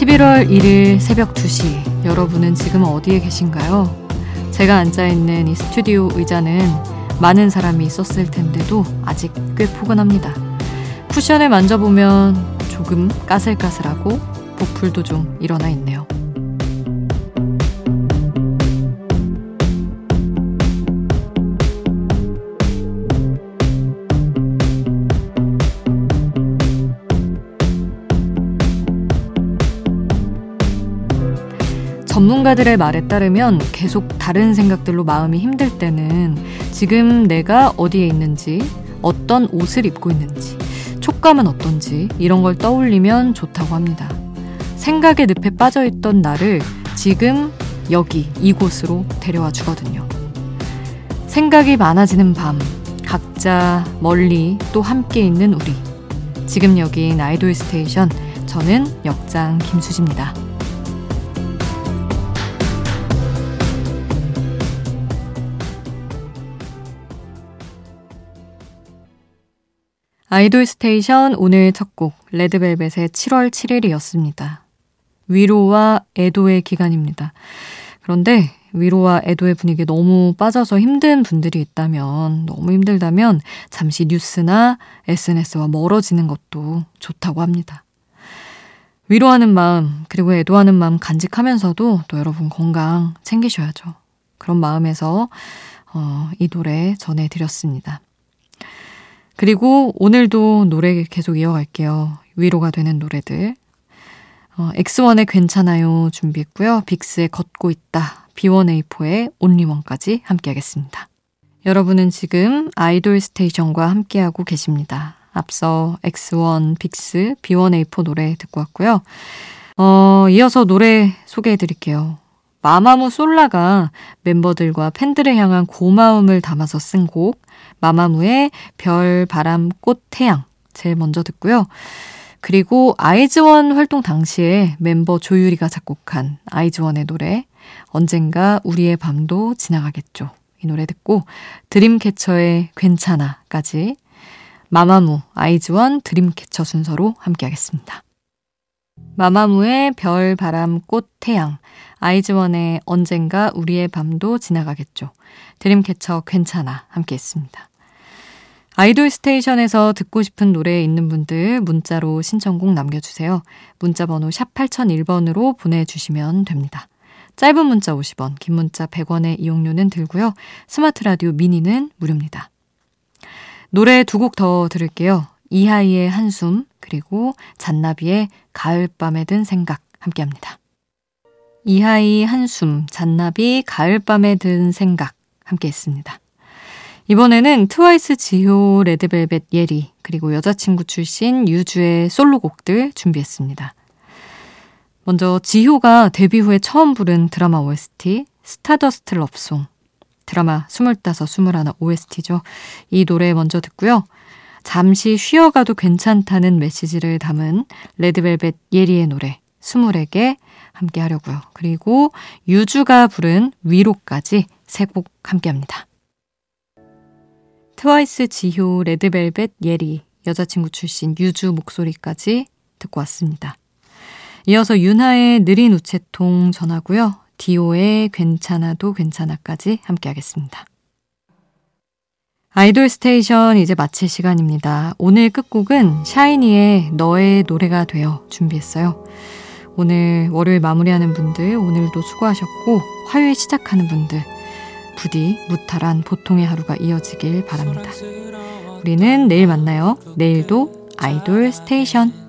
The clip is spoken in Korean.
11월 1일 새벽 2시, 여러분은 지금 어디에 계신가요? 제가 앉아있는 이 스튜디오 의자는 많은 사람이 썼을 텐데도 아직 꽤 포근합니다. 쿠션을 만져보면 조금 까슬까슬하고 보풀도 좀 일어나 있네요. 전문가들의 말에 따르면 계속 다른 생각들로 마음이 힘들 때는 지금 내가 어디에 있는지, 어떤 옷을 입고 있는지, 촉감은 어떤지 이런 걸 떠올리면 좋다고 합니다. 생각의 늪에 빠져있던 나를 지금 여기 이곳으로 데려와 주거든요. 생각이 많아지는 밤, 각자 멀리 또 함께 있는 우리. 지금 여긴 아이돌 스테이션, 저는 역장 김수지입니다. '아이돌 스테이션' 오늘 첫 곡 레드벨벳의 7월 7일이었습니다. 위로와 애도의 기간입니다. 그런데 위로와 애도의 분위기에 너무 빠져서 힘든 분들이 있다면, 너무 힘들다면 잠시 뉴스나 SNS와 멀어지는 것도 좋다고 합니다. 위로하는 마음, 그리고 애도하는 마음 간직하면서도 또 여러분 건강 챙기셔야죠. 그런 마음에서 이 노래 전해드렸습니다. 그리고 오늘도 노래 계속 이어갈게요. 위로가 되는 노래들. X1의 괜찮아요 준비했고요. 빅스의 걷고 있다, B1A4의 온리원까지 함께하겠습니다. 여러분은 지금 아이돌 스테이션과 함께하고 계십니다. 앞서 X1, 빅스, B1A4 노래 듣고 왔고요. 이어서 노래 소개해드릴게요. 마마무 솔라가 멤버들과 팬들을 향한 고마움을 담아서 쓴 곡 마마무의 별, 바람, 꽃, 태양 제일 먼저 듣고요. 그리고 아이즈원 활동 당시에 멤버 조유리가 작곡한 아이즈원의 노래 언젠가 우리의 밤도 지나가겠죠. 이 노래 듣고 드림캐쳐의 괜찮아까지 마마무, 아이즈원, 드림캐쳐 순서로 함께하겠습니다. 마마무의 별, 바람, 꽃, 태양, 아이즈원의 언젠가 우리의 밤도 지나가겠죠. 드림캐쳐 괜찮아 함께 했습니다. 아이돌 스테이션에서 듣고 싶은 노래 있는 분들 문자로 신청곡 남겨주세요. 문자 번호 샵 8001번으로 보내주시면 됩니다. 짧은 문자 50원, 긴 문자 100원의 이용료는 들고요. 스마트 라디오 미니는 무료입니다. 노래 두 곡 더 들을게요. 이하이의 한숨, 그리고 잔나비의 가을밤에 든 생각 함께합니다. 이하이, 한숨, 잔나비, 가을밤에 든 생각 함께했습니다. 이번에는 트와이스 지효, 레드벨벳 예리, 그리고 여자친구 출신 유주의 솔로곡들 준비했습니다. 먼저 지효가 데뷔 후에 처음 부른 드라마 OST 스타더스트 러브송, 드라마 25, 21 OST죠. 이 노래 먼저 듣고요. 잠시 쉬어가도 괜찮다는 메시지를 담은 레드벨벳 예리의 노래 20개 함께 하려고요. 그리고 유주가 부른 위로까지 세 곡 함께합니다. 트와이스 지효, 레드벨벳 예리, 여자친구 출신 유주 목소리까지 듣고 왔습니다. 이어서 윤하의 느린 우체통 전하고요. 디오의 괜찮아도 괜찮아까지 함께하겠습니다. 아이돌 스테이션 이제 마칠 시간입니다. 오늘 끝곡은 샤이니의 너의 노래가 되어 준비했어요. 오늘 월요일 마무리하는 분들 오늘도 수고하셨고, 화요일 시작하는 분들 부디 무탈한 보통의 하루가 이어지길 바랍니다. 우리는 내일 만나요. 내일도 아이돌 스테이션.